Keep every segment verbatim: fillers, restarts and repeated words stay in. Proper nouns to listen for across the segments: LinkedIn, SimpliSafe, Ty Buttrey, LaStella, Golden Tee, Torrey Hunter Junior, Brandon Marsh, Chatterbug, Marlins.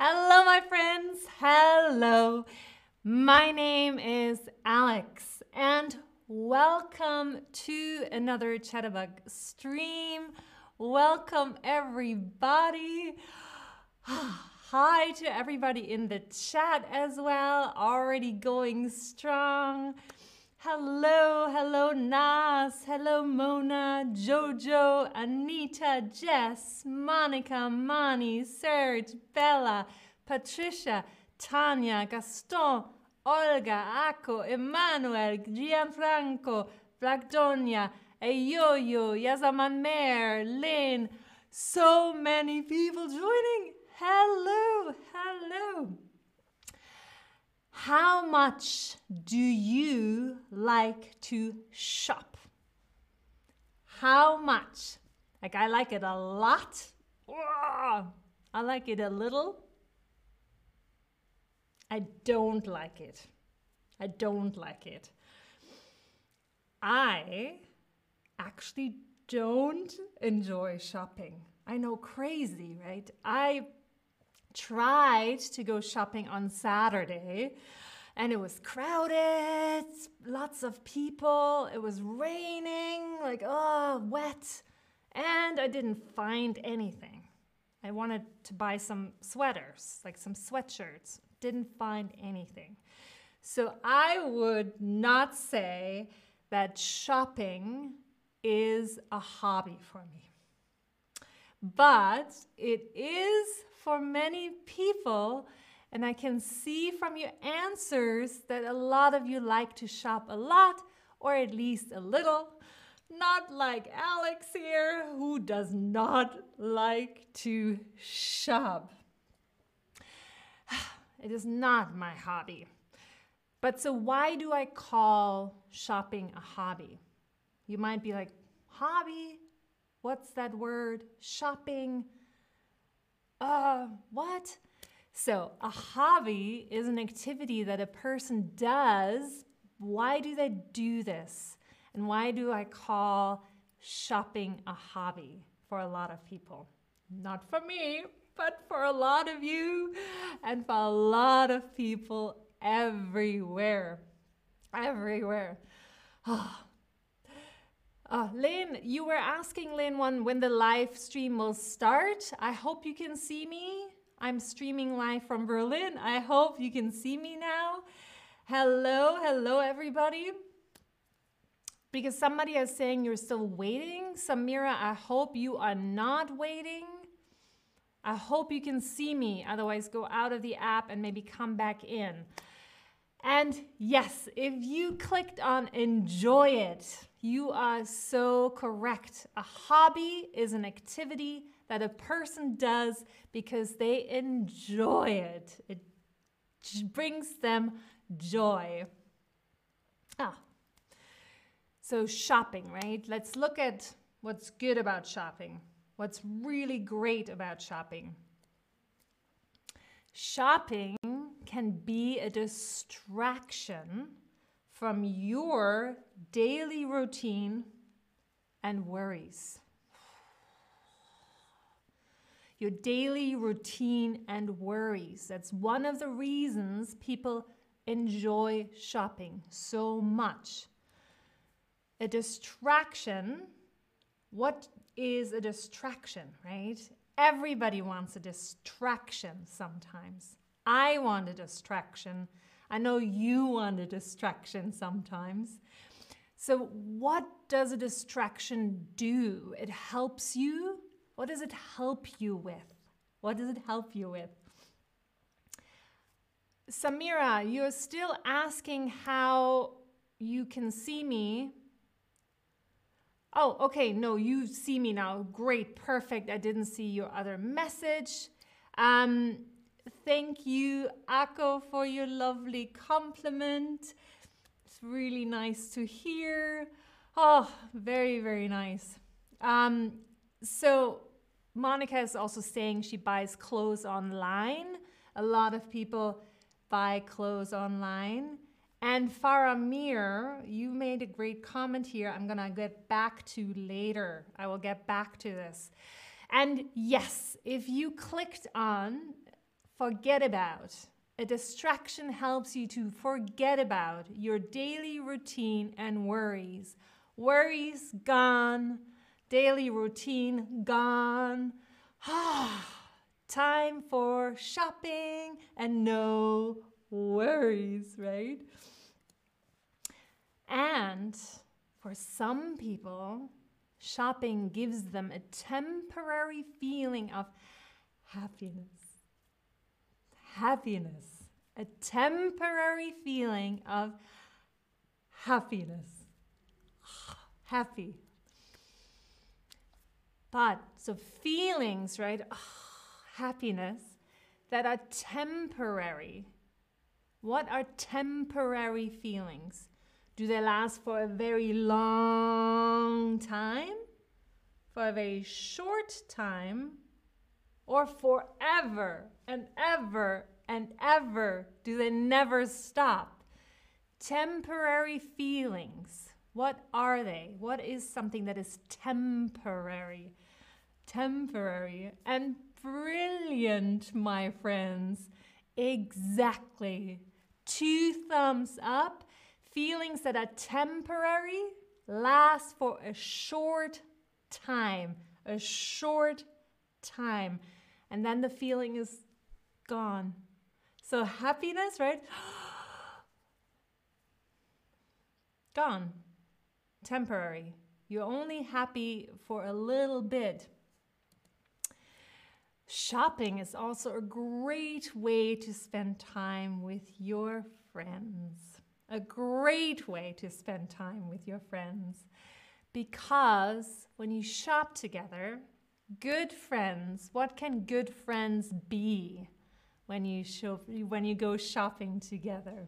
Hello, my friends. Hello. My name is Alex, and welcome to another Chatterbug stream. Welcome, everybody. Hi to everybody in the chat as well. Already going strong. Hello, hello, Nas. Hello, Mona, Jojo, Anita, Jess, Monica, Mani, Serge, Bella, Patricia, Tanya, Gaston, Olga, Ako, Emmanuel, Gianfranco, Blackdonia, Ayoyo, Yazaman Mer, Lynn. So many people joining. Hello, hello. How much do you like to shop? How much? Like, I like it a lot. I like it a little. I don't like it. I don't like it. I actually don't enjoy shopping. I know, crazy, right? I tried to go shopping on Saturday and it was crowded, lots of people, it was raining, like, oh, wet. And I didn't find anything. I wanted to buy some sweaters, like some sweatshirts. Didn't find anything. So I would not say that shopping is a hobby for me. But it is for many people, and I can see from your answers that a lot of you like to shop a lot, or at least a little. Not like Alex here, who does not like to shop. It is not my hobby. But so why do I call shopping a hobby? You might be like, hobby? What's that word? Shopping? Uh, what? So a hobby is an activity that a person does. Why do they do this? And why do I call shopping a hobby for a lot of people? Not for me, but for a lot of you and for a lot of people everywhere. Everywhere. Oh. Uh, Lynn, you were asking, Lynn, one, when the live stream will start. I hope you can see me. I'm streaming live from Berlin. I hope you can see me now. Hello, hello, everybody. Because somebody is saying you're still waiting. Samira, I hope you are not waiting. I hope you can see me. Otherwise, go out of the app and maybe come back in. And yes, if you clicked on enjoy it, you are so correct. A hobby is an activity that a person does because they enjoy it. It brings them joy. Ah, so shopping, right? Let's look at what's good about shopping. What's really great about shopping. Shopping can be a distraction from your daily routine and worries. Your daily routine and worries. That's one of the reasons people enjoy shopping so much. A distraction. What is a distraction, right? Everybody wants a distraction sometimes. I want a distraction. I know you want a distraction sometimes. So what does a distraction do? It helps you. What does it help you with? What does it help you with? Samira, you're still asking how you can see me. Oh, okay. No, you see me now. Great. Perfect. I didn't see your other message. Um, Thank you, Akko, for your lovely compliment. It's really nice to hear. Oh, very, very nice. Um, so Monica is also saying she buys clothes online. A lot of people buy clothes online. And Faramir, you made a great comment here. I'm going to get back to later. I will get back to this. And yes, if you clicked on forget about. A distraction helps you to forget about your daily routine and worries. Worries gone, daily routine gone. Time for shopping and no worries, right? And for some people, shopping gives them a temporary feeling of happiness. Happiness. A temporary feeling of happiness. Happy. But, so feelings, right? Oh, happiness that are temporary. What are temporary feelings? Do they last for a very long time? For a very short time? Or forever and ever and ever? Do they never stop? Temporary feelings. What are they? What is something that is temporary? Temporary and brilliant, my friends. Exactly. Two thumbs up. Feelings that are temporary last for a short time. A short time. And then the feeling is gone. So happiness, right? Gone. Temporary. You're only happy for a little bit. Shopping is also a great way to spend time with your friends. A great way to spend time with your friends. Because when you shop together, good friends, what can good friends be when you, shop, when you go shopping together?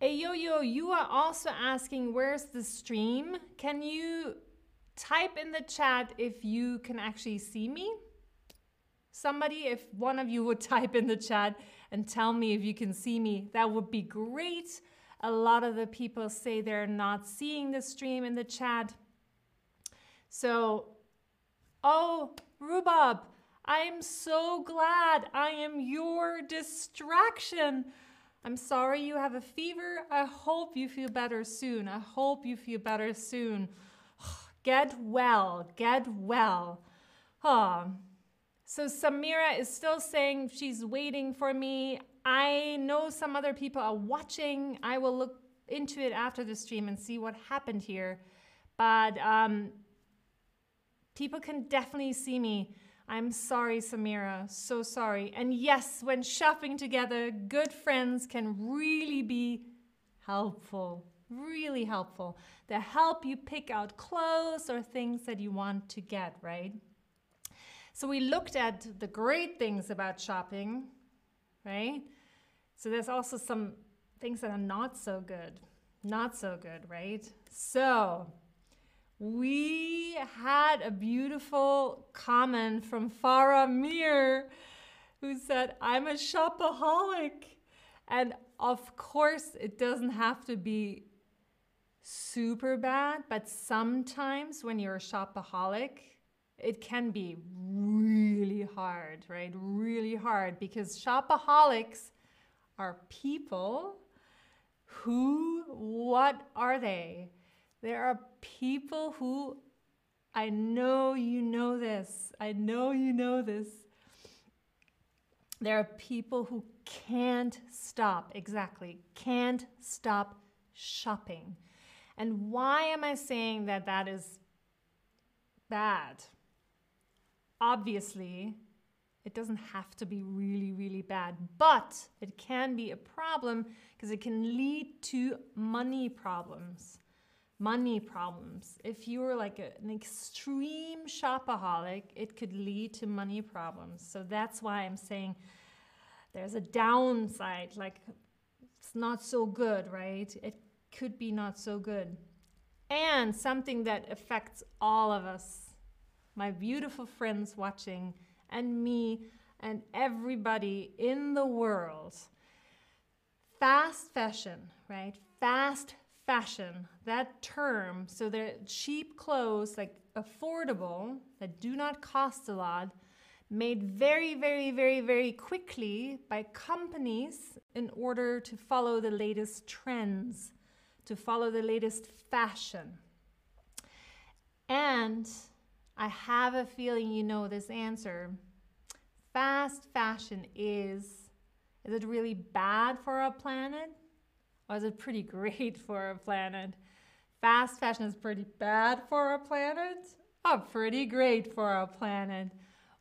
Hey, yo, yo, you are also asking, where's the stream? Can you type in the chat if you can actually see me? Somebody, if one of you would type in the chat and tell me if you can see me, that would be great. A lot of the people say they're not seeing the stream in the chat. So, oh, Rhubarb, I am so glad I am your distraction. I'm sorry you have a fever. I hope you feel better soon. I hope you feel better soon. Get well, get well. Oh. So Samira is still saying she's waiting for me. I know some other people are watching. I will look into it after the stream and see what happened here. But um, people can definitely see me. I'm sorry, Samira, so sorry. And yes, when shopping together, good friends can really be helpful, really helpful. They help you pick out clothes or things that you want to get, right? So we looked at the great things about shopping, right? So there's also some things that are not so good, not so good, right? So we had a beautiful comment from Farah Mir, who said, I'm a shopaholic. And of course, it doesn't have to be super bad, but sometimes when you're a shopaholic, it can be really hard, right? Really hard, because shopaholics are people who, what are they? There are people who, I know you know this, I know you know this. There are people who can't stop, exactly, can't stop shopping. And why am I saying that that is bad? Obviously, it doesn't have to be really, really bad, but it can be a problem because it can lead to money problems. Money problems. If you're like a, an extreme shopaholic, it could lead to money problems. So that's why I'm saying there's a downside, like it's not so good, right? It could be not so good. And something that affects all of us, my beautiful friends watching and me and everybody in the world. Fast fashion, right? Fast fashion, that term, so they're cheap clothes, like affordable, that do not cost a lot, made very, very, very, very quickly by companies in order to follow the latest trends, to follow the latest fashion. And I have a feeling you know this answer. Fast fashion is, is it really bad for our planet? Or is it pretty great for our planet? Fast fashion is pretty bad for our planet, or pretty great for our planet?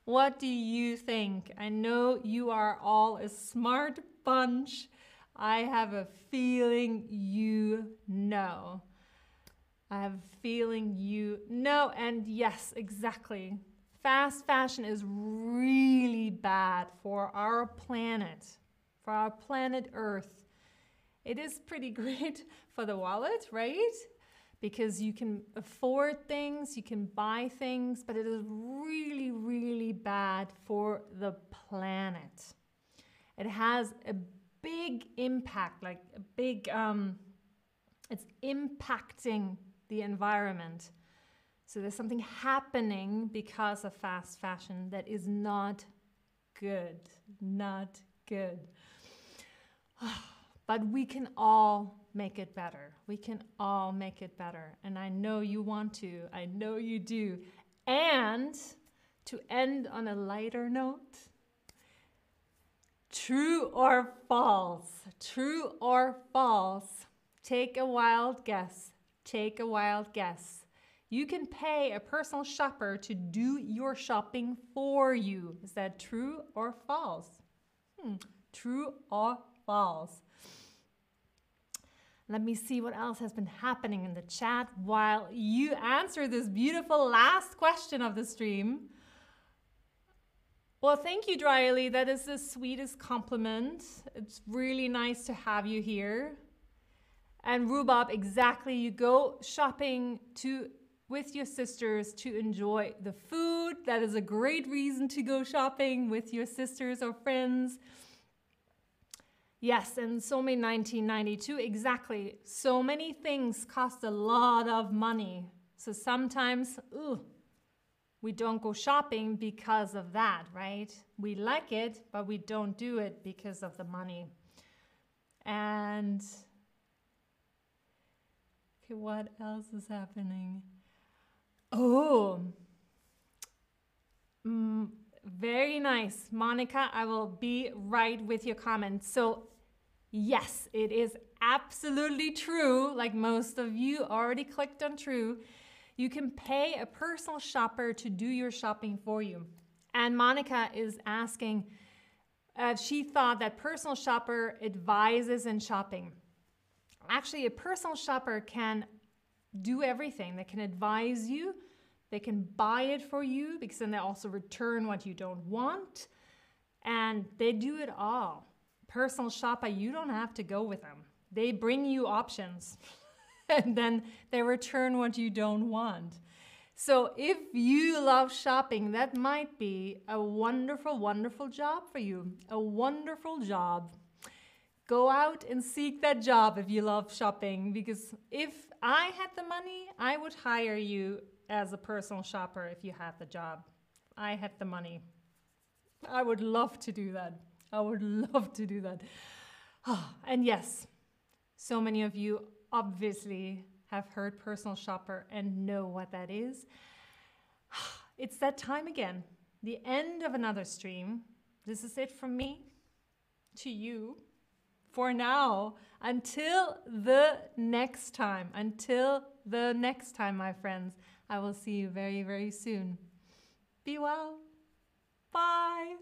What do you think? I know you are all a smart bunch. I have a feeling you know. I have a feeling you know, and yes, exactly. Fast fashion is really bad for our planet, for our planet Earth. It is pretty great for the wallet, right? Because you can afford things, you can buy things, but it is really, really bad for the planet. It has a big impact, like a big, um, it's impacting the environment. So there's something happening because of fast fashion that is not good, not good. But we can all make it better. We can all make it better. And I know you want to. I know you do. And to end on a lighter note, true or false? True or false? Take a wild guess. Take a wild guess. You can pay a personal shopper to do your shopping for you. Is that true or false? Hmm. True or false? Let me see what else has been happening in the chat while you answer this beautiful last question of the stream. Well, thank you, Dryly. That is the sweetest compliment. It's really nice to have you here. And Rhubarb, exactly. You go shopping to with your sisters to enjoy the food. That is a great reason to go shopping with your sisters or friends. Yes, and so many nineteen ninety-two, exactly. So many things cost a lot of money. So sometimes, ooh, we don't go shopping because of that, right? We like it, but we don't do it because of the money. And, okay, what else is happening? Oh, mm, very nice. Monica, I will be right with your comment. So yes, it is absolutely true. Like most of you already clicked on true. You can pay a personal shopper to do your shopping for you. And Monica is asking if she thought that personal shopper advises in shopping. Actually, a personal shopper can do everything. They can advise you. They can buy it for you because then they also return what you don't want. And they do it all. Personal shopper, you don't have to go with them. They bring you options and then they return what you don't want. So if you love shopping, that might be a wonderful, wonderful job for you. A wonderful job. Go out and seek that job if you love shopping, because if I had the money, I would hire you as a personal shopper if you had the job. If I had the money. I would love to do that. I would love to do that. Oh, and yes, so many of you obviously have heard personal shopper and know what that is. It's that time again, the end of another stream. This is it from me to you. For now, until the next time, until the next time, my friends, I will see you very, very soon. Be well. Bye.